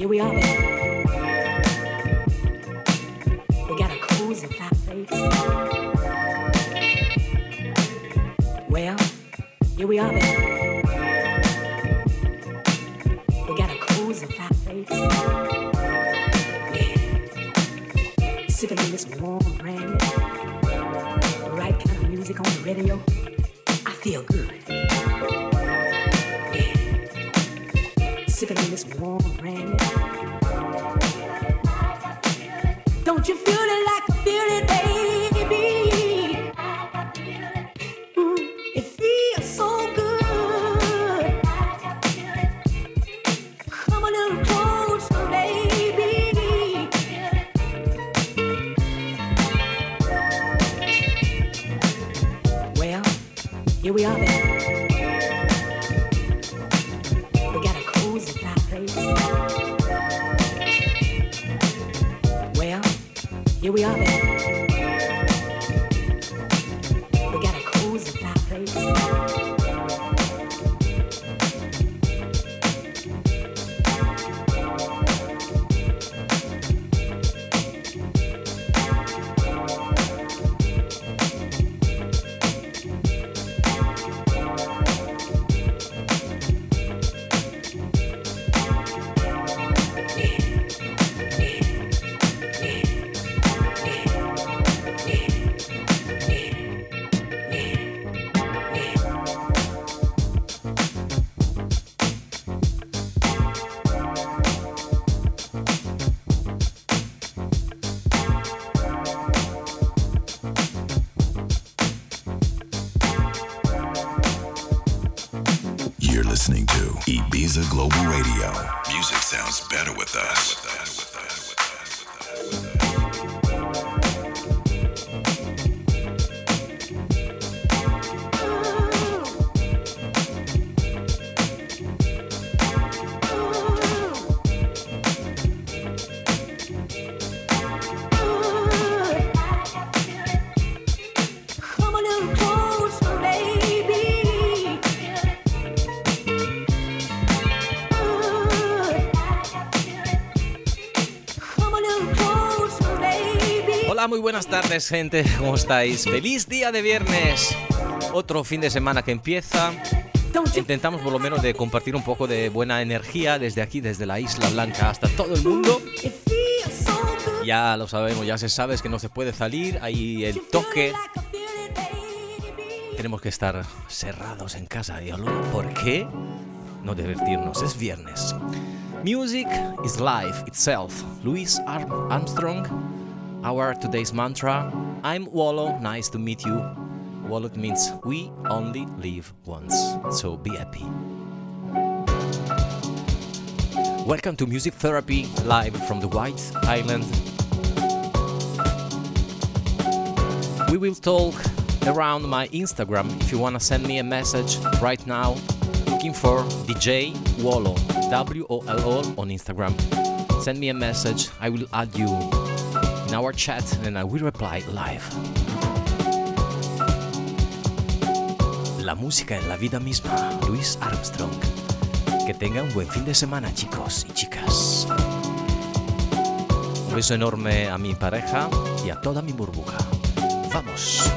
Here we are, baby. We got a cozy place. Well, here we are, baby. We got a cozy place. Yeah. Sipping in this warm brandy. Right kind of music on the radio. I feel good. Yeah. Sipping in this warm brandy. Don't you feel it like I feel it, baby? I got the feeling. Ooh, it feels so good. I got the feeling. Come a little closer, baby. Well, here we are, baby. Here we are, baby. We got a cozy place. Ibiza Global Radio. Music sounds better with us. Muy buenas tardes, gente, ¿cómo estáis? ¡Feliz día de viernes! Otro fin de semana que empieza. Intentamos por lo menos de compartir un poco de buena energía desde aquí, desde la Isla Blanca hasta todo el mundo. Ya lo sabemos, ya se sabe, es que no se puede salir, hay el toque. Tenemos que estar cerrados en casa, diablo. ¿Por qué? No divertirnos, es viernes. Music is life itself. Louis Armstrong. Our today's mantra, I'm Wolo, nice to meet you. Wolo means we only live once, so be happy. Welcome to Music Therapy, live from the White Island. We will talk around my Instagram if you want to send me a message right now, looking for DJ Wolo, W-O-L-O on Instagram. Send me a message, I will add you in our chat and I will reply live. La música es la vida misma, Louis Armstrong. Que tengan un buen fin de semana, chicos y chicas. Un beso enorme a mi pareja y a toda mi burbuja. ¡Vamos!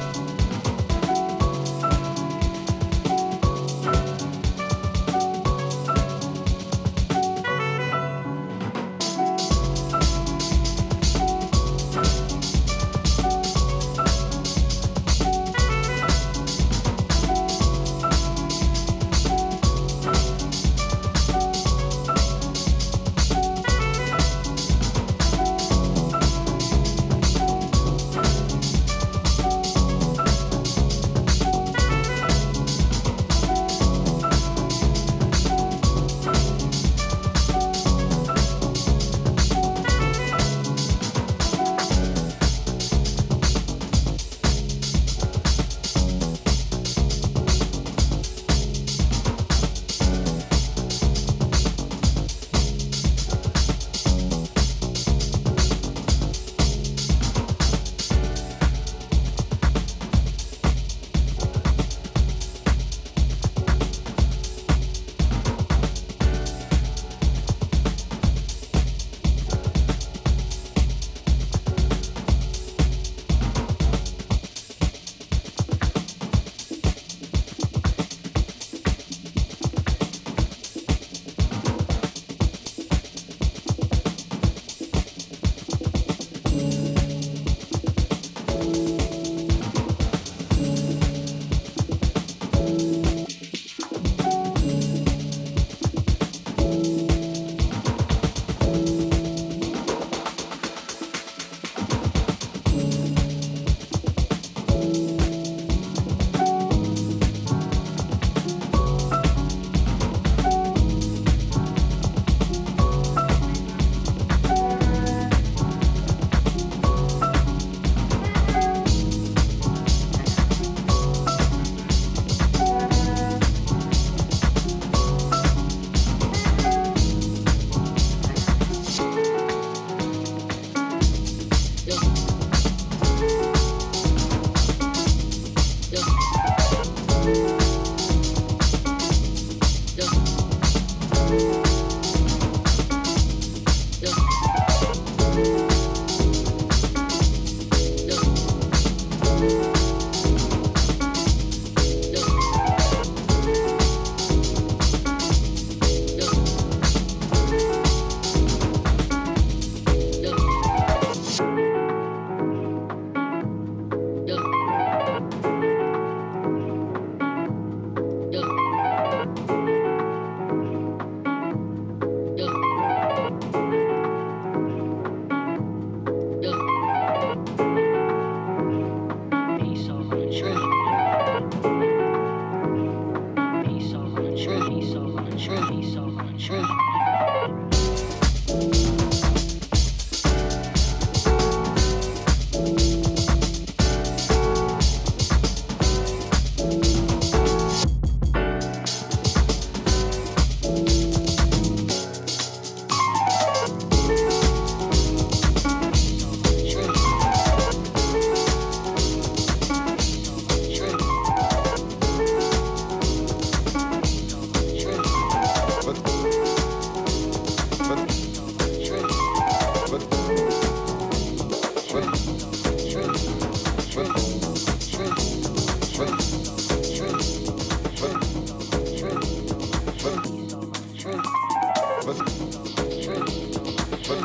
But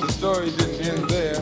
the story didn't end there.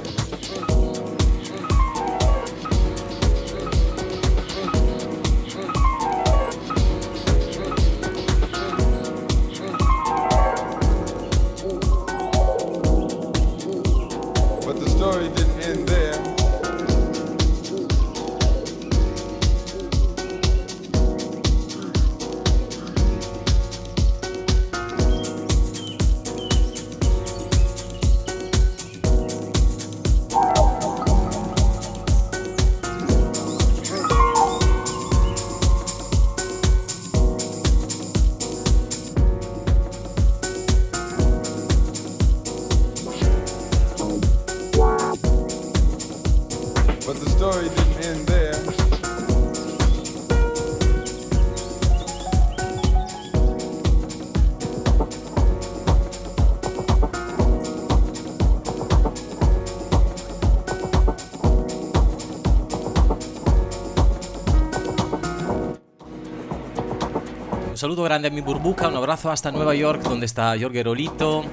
Un saludo grande a mi burbuca, un abrazo hasta Nueva York, donde está Jorge Rolito,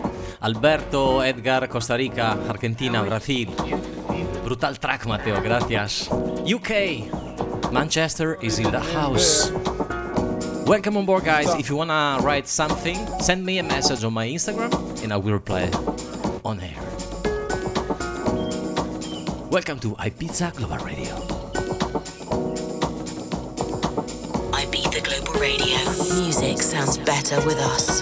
Alberto, Edgar, Costa Rica, Argentina, Brasil. Brutal track, Mateo, gracias. UK, Manchester is in the house. Welcome on board, guys. If you wanna write something, send me a message on my Instagram and I will reply on air. Welcome to Ibiza Global Radio. Music sounds better with us.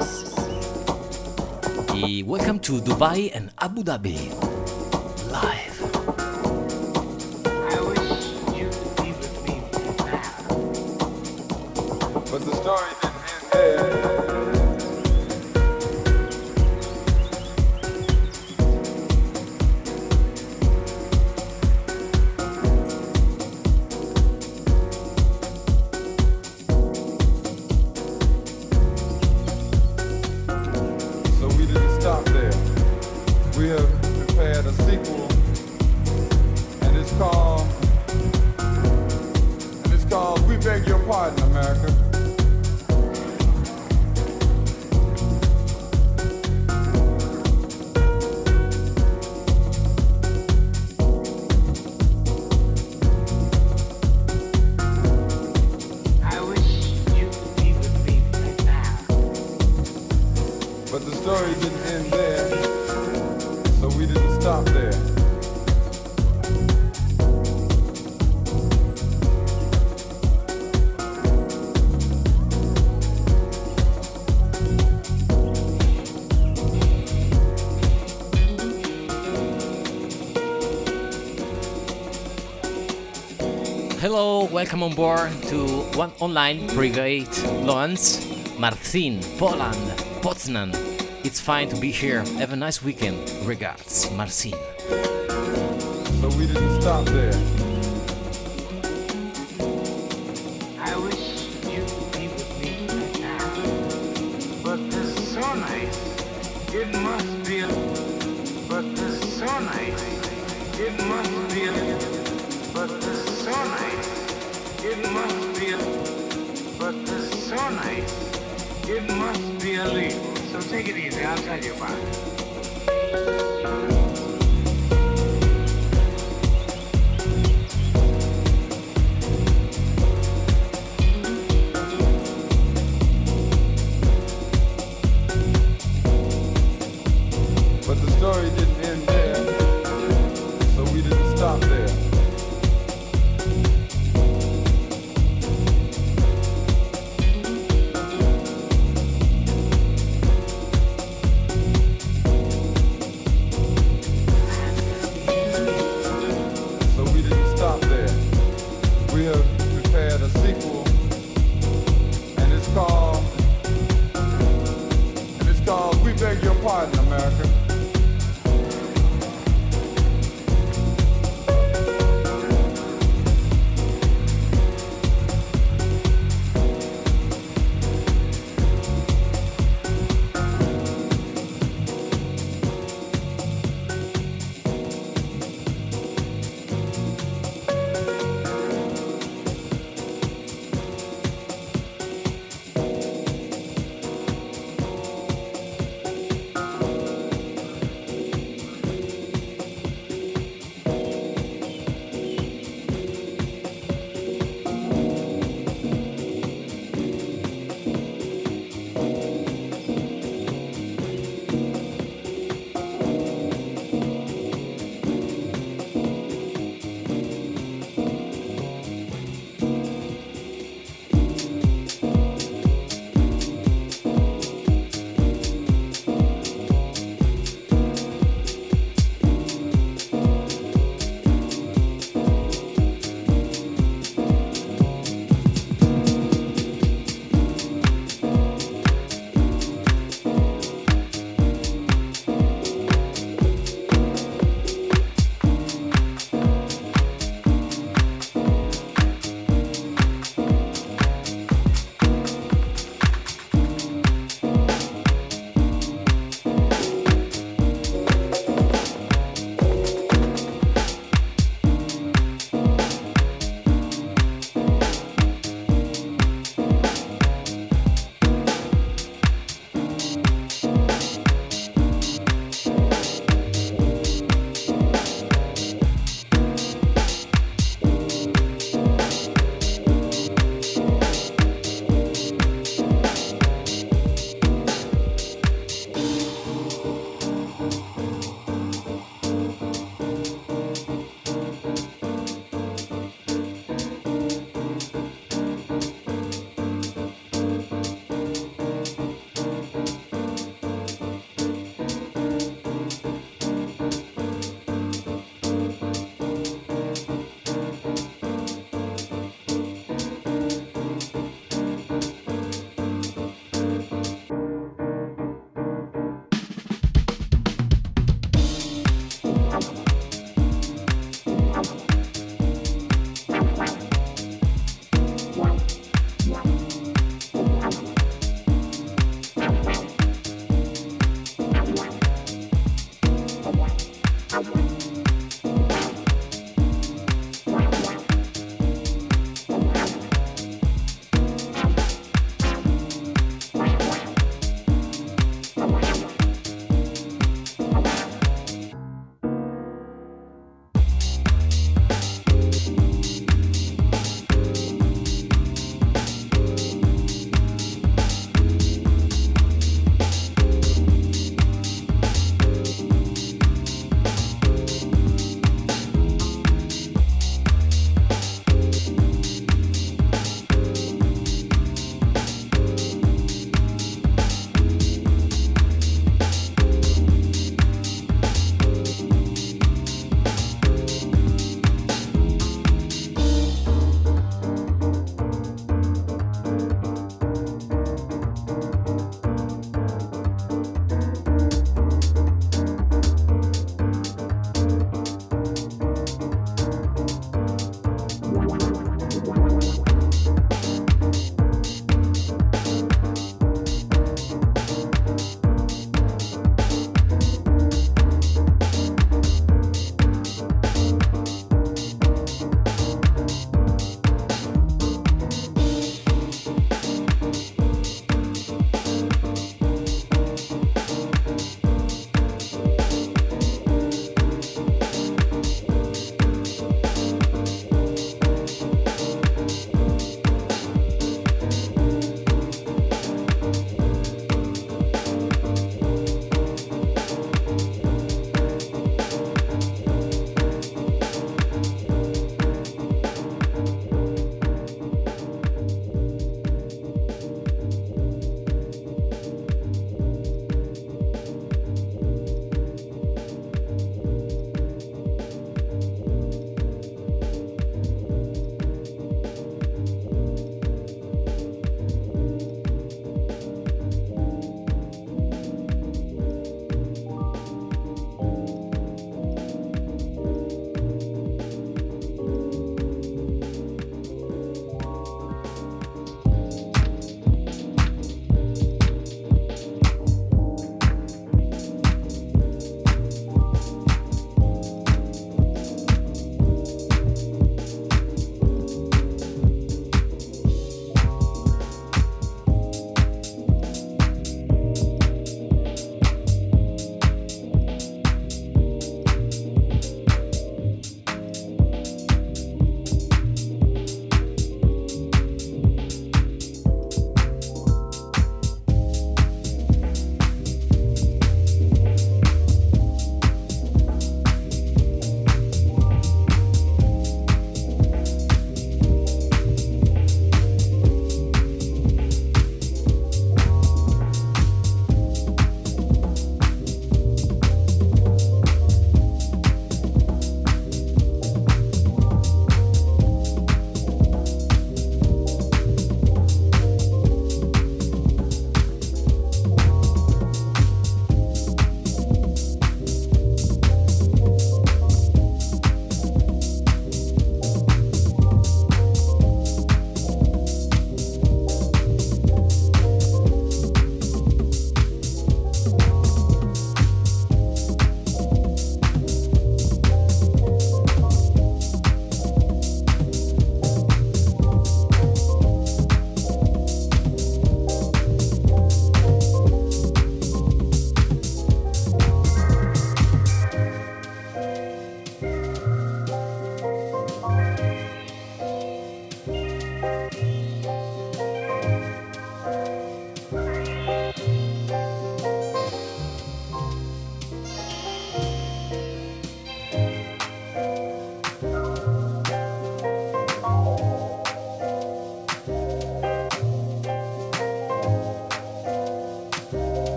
Welcome to Dubai and Abu Dhabi. Live. Hello, welcome on board to One Online Brigade Lawrence, Marcin, Poland, Poznan. It's fine to be here. Have a nice weekend. Regards, Marcin. So we didn't stop there. I wish you could be with me right now. But this is so nice. It must be a... But this is so nice. It must be a... But this is so nice, it must be a... But this is so nice, it must be a leak. So take it easy, I'll tell you about it.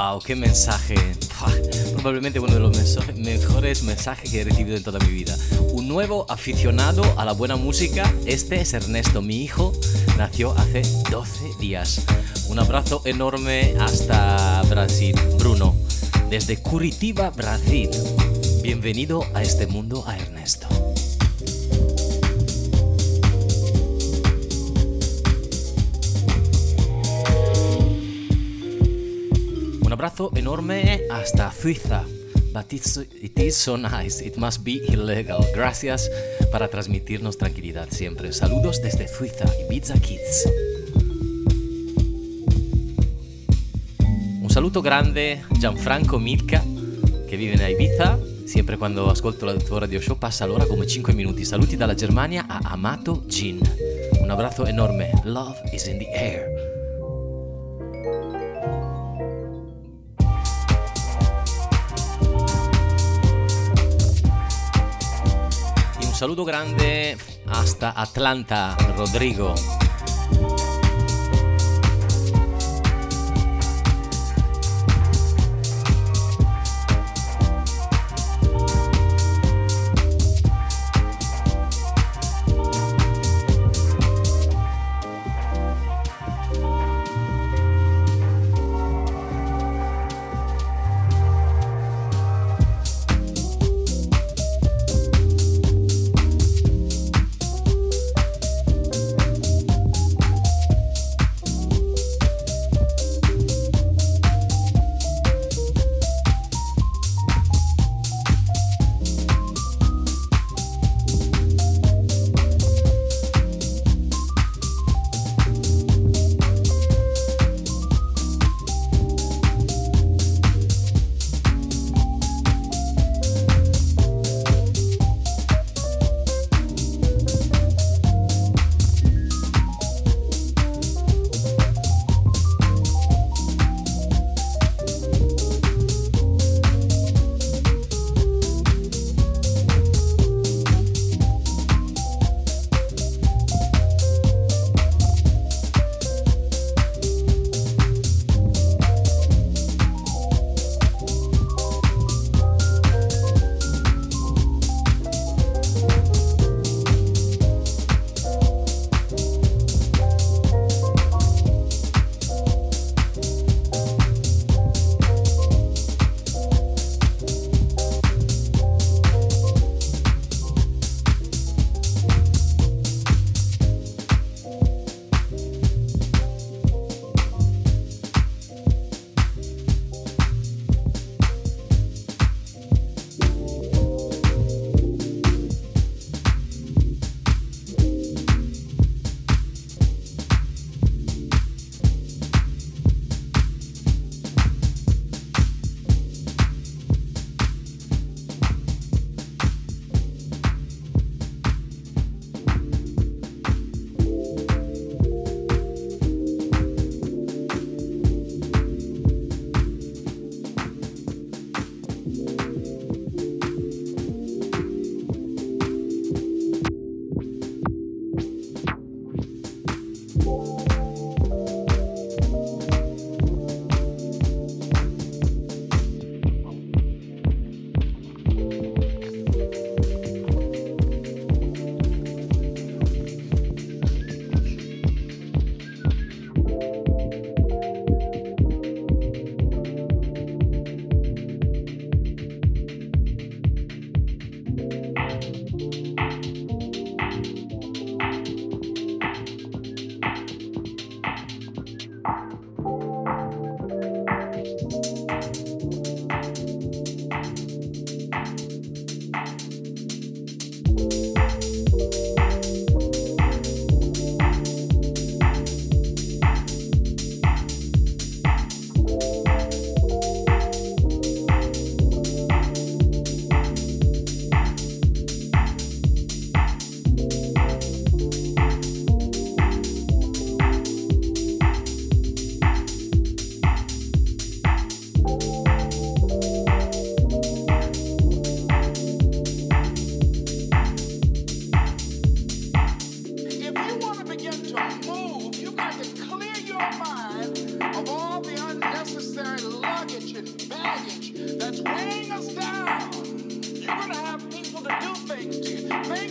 Wow, qué mensaje. Probablemente uno de los mejores mensajes que he recibido en toda mi vida. Un nuevo aficionado a la buena música. Este es Ernesto, mi hijo. Nació hace 12 días. Un abrazo enorme hasta Brasil. Bruno, desde Curitiba, Brasil. Bienvenido a este mundo, a Ernesto. Un abrazo enorme hasta Suiza. But it is so nice, it must be illegal. Gracias para transmitirnos tranquilidad siempre. Saludos desde Suiza, Ibiza Kids. Un saluto grande Gianfranco Milka, che vive a Ibiza. Sempre quando ascolto la tua radio show passa l'ora come 5 minuti. Saluti dalla Germania a Amato Gin. Un abbraccio enorme. Love is in the air. Un saludo grande hasta Atlanta, Rodrigo.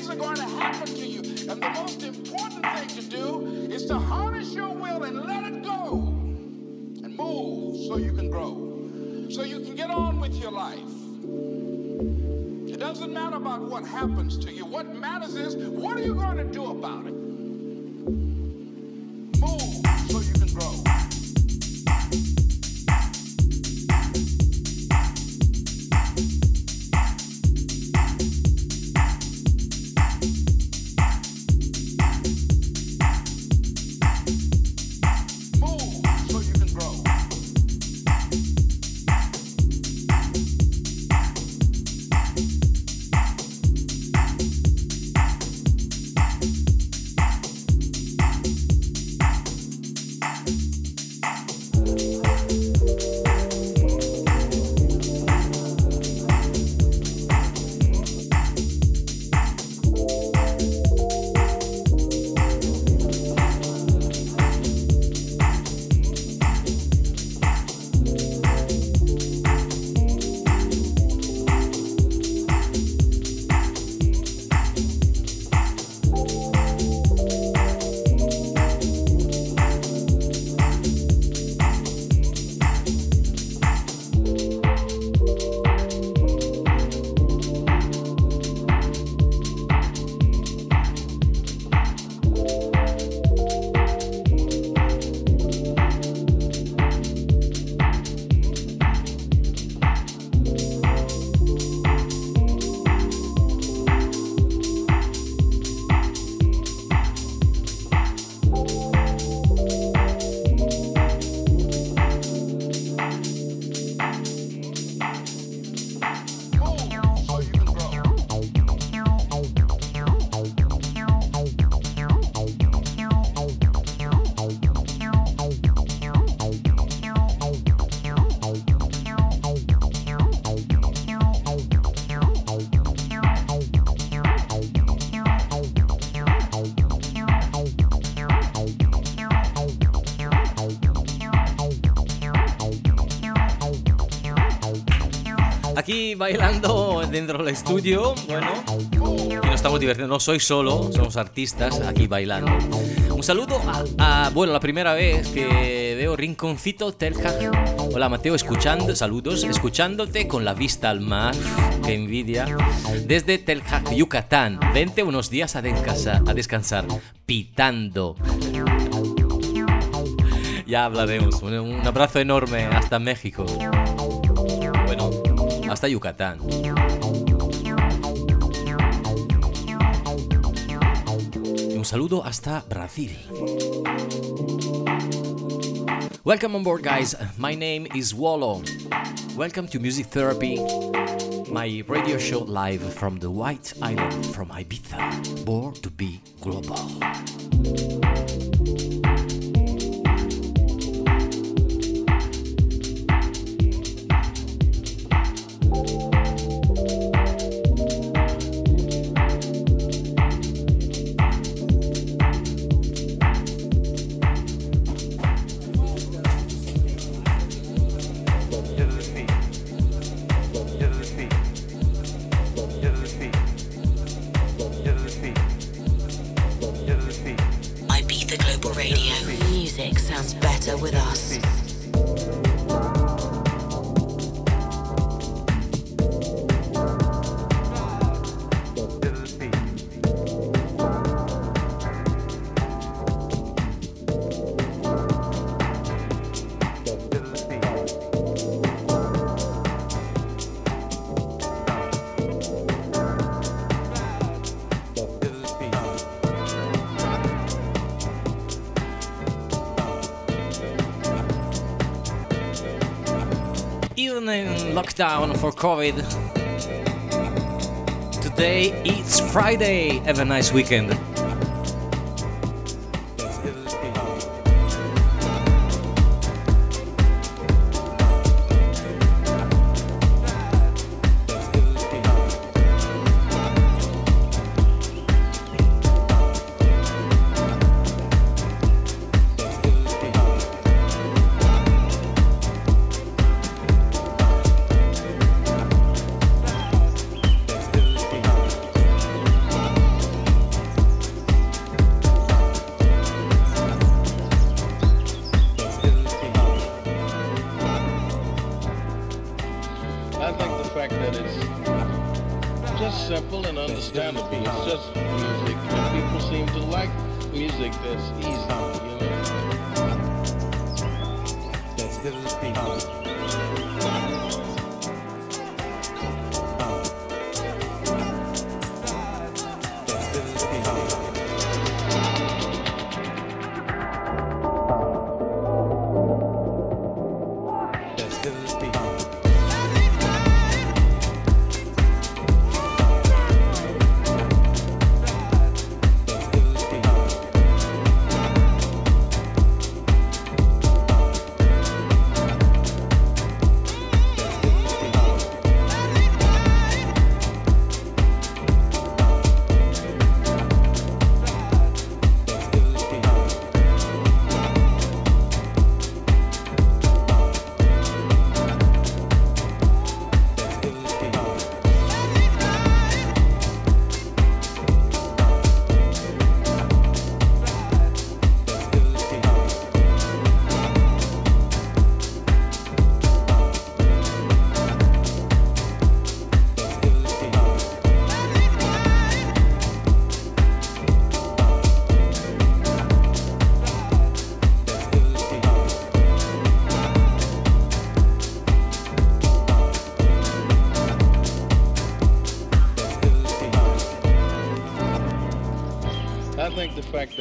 things are going to happen to you. And the most important thing to do is to harness your will and let it go and move so you can grow, so you can get on with your life. It doesn't matter about what happens to you. What matters is, what are you going to do about it? Move so you can grow. Aquí bailando dentro del estudio, bueno, que nos estamos divirtiendo, no soy solo, somos artistas aquí bailando. Un saludo bueno, la primera vez que veo Rinconcito Telchac. Hola Mateo, escuchándote con la vista al mar, qué envidia. Desde Telchac, Yucatán, vente unos días a descansar, pitando. Ya hablaremos, un abrazo enorme hasta México. Hasta Yucatán. Un saludo hasta Brasil. Welcome on board, guys. My name is Wolo. Welcome to Music Therapy, my radio show live from the White Island, from Ibiza, born to be global. Lockdown for COVID. Today it's Friday. Have a nice weekend. I think the fact that it's just simple and understandable. It's just music. People seem to like music that's easy, you know. That's different people.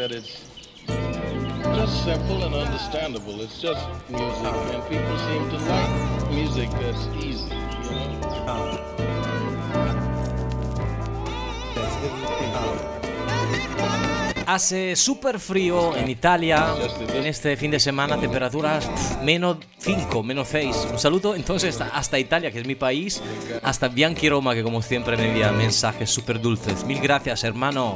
That it's just simple and understandable. It's just music, and people seem to like music that's easy, you know? Hace súper frío en Italia en este fin de semana, temperaturas menos 5, menos 6. Un saludo entonces hasta Italia, que es mi país, hasta Bianchi Roma, que como siempre me envía mensajes súper dulces. Mil gracias, hermano.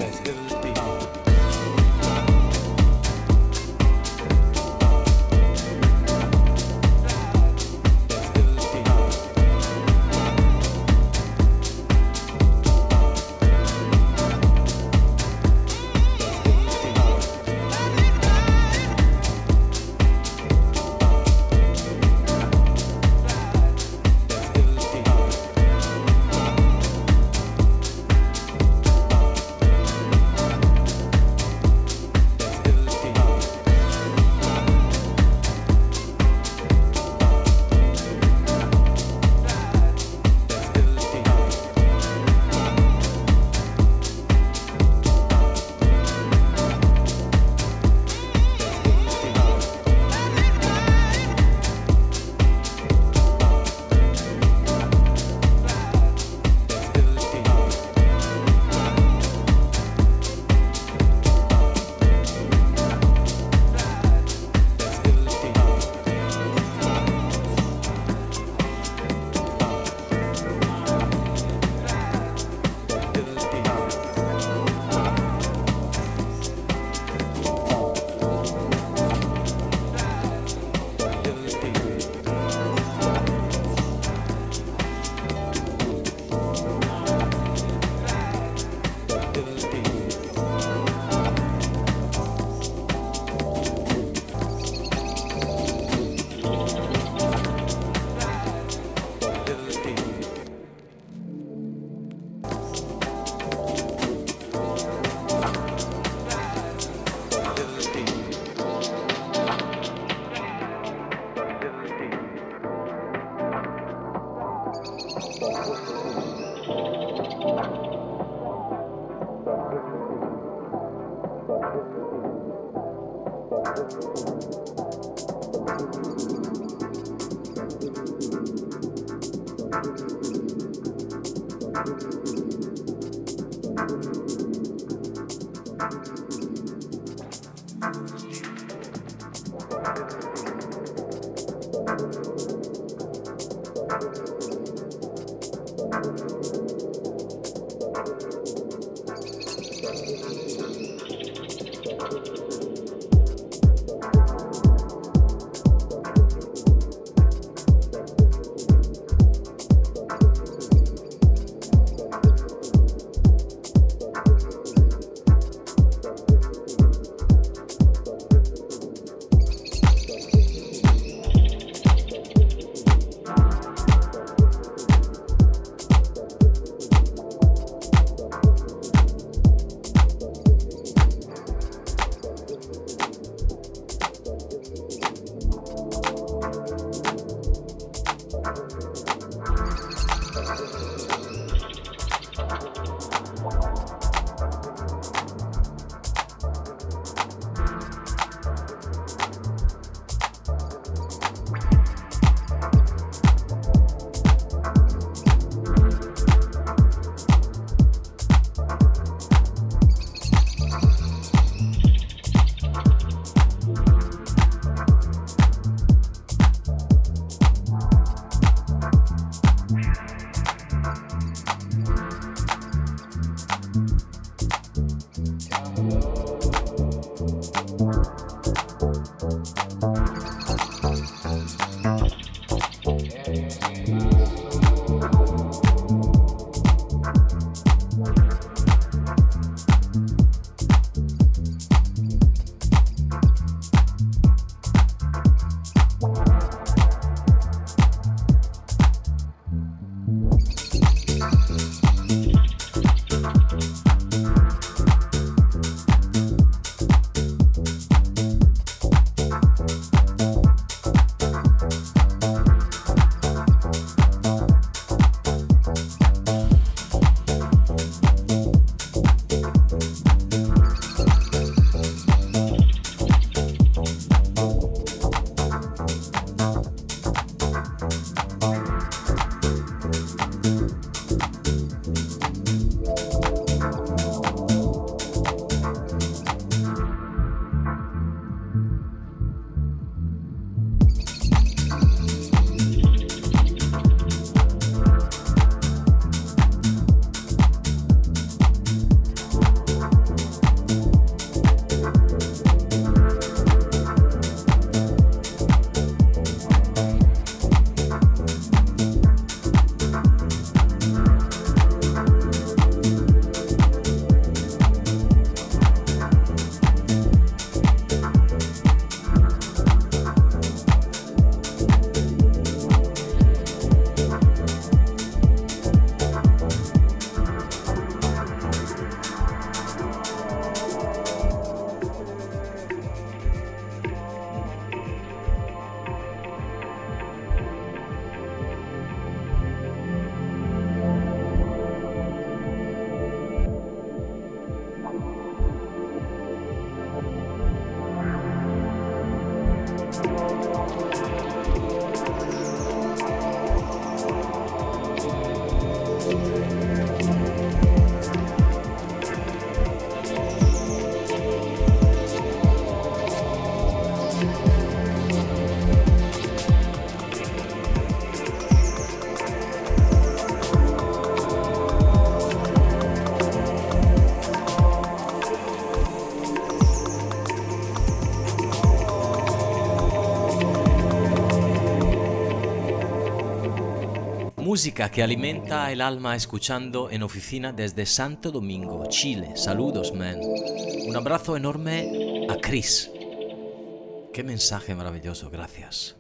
Música que alimenta el alma escuchando en oficina desde Santo Domingo, Chile. Saludos, man. Un abrazo enorme a Cris. Qué mensaje maravilloso, gracias.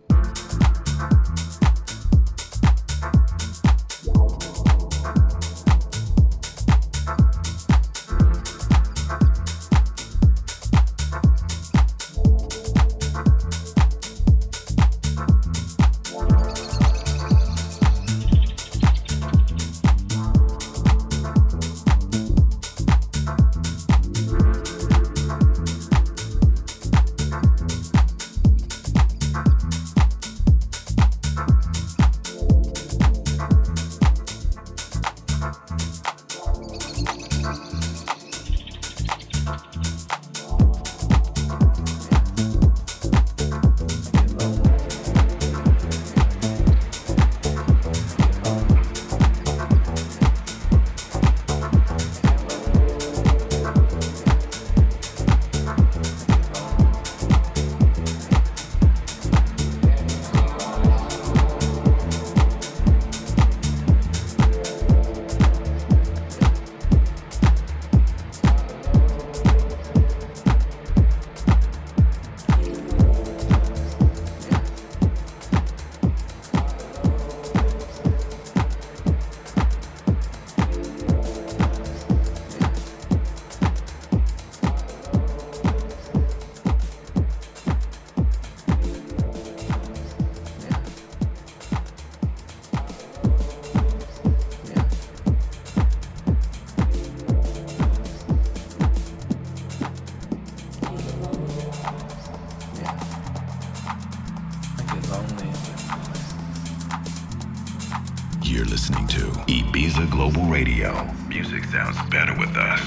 Ibiza Global Radio. Music sounds better with us.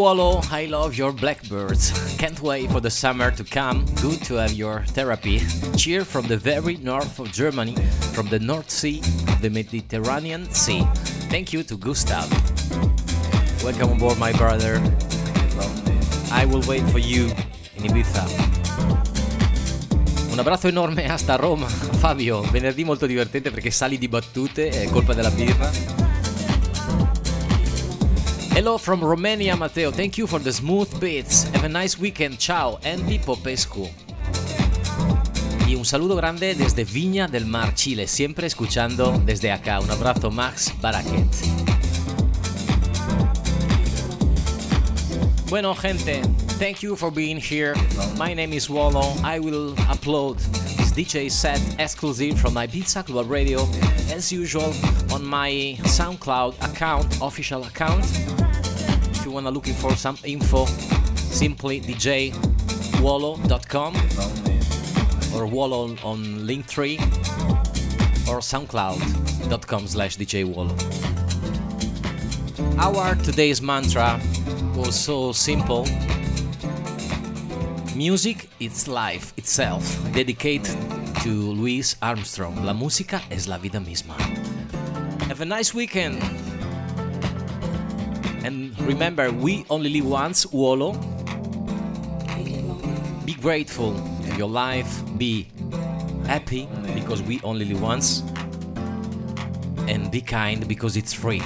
Wolo, I love your blackbirds. Can't wait for the summer to come. Good to have your therapy. Cheer from the very north of Germany, from the North Sea, the Mediterranean Sea. Thank you to Gustav. Welcome aboard, my brother. I will wait for you in Ibiza. Un abbraccio enorme hasta Roma, Fabio. Venerdì molto divertente perché sali di battute, è colpa della birra. Hello from Romania, Mateo. Thank you for the smooth beats. Have a nice weekend. Ciao, Andy Popescu. Y un saludo grande desde Viña del Mar, Chile. Siempre escuchando desde acá. Un abrazo, Max Barakat. Bueno, gente, thank you for being here. My name is Wolo. I will upload this DJ set exclusive from Ibiza Global Radio, as usual, on my SoundCloud account, official account. If you wanna looking for some info, simply DJWOLO.com or Wolo on Link3 or SoundCloud.com/DJWOLO. Our today's mantra was so simple. Music, it's life itself. Dedicated to Louis Armstrong. La música es la vida misma. Have a nice weekend. And remember, we only live once, Wolo. Be grateful for your life. Be happy because we only live once. And be kind because it's free.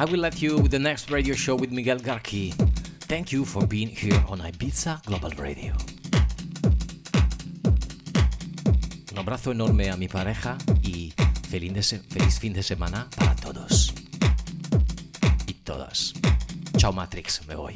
I will let you with the next radio show with Miguel García. Thank you for being here on Ibiza Global Radio. Un abrazo enorme a mi pareja y feliz fin de semana para todos y todas. Chao Matrix, me voy.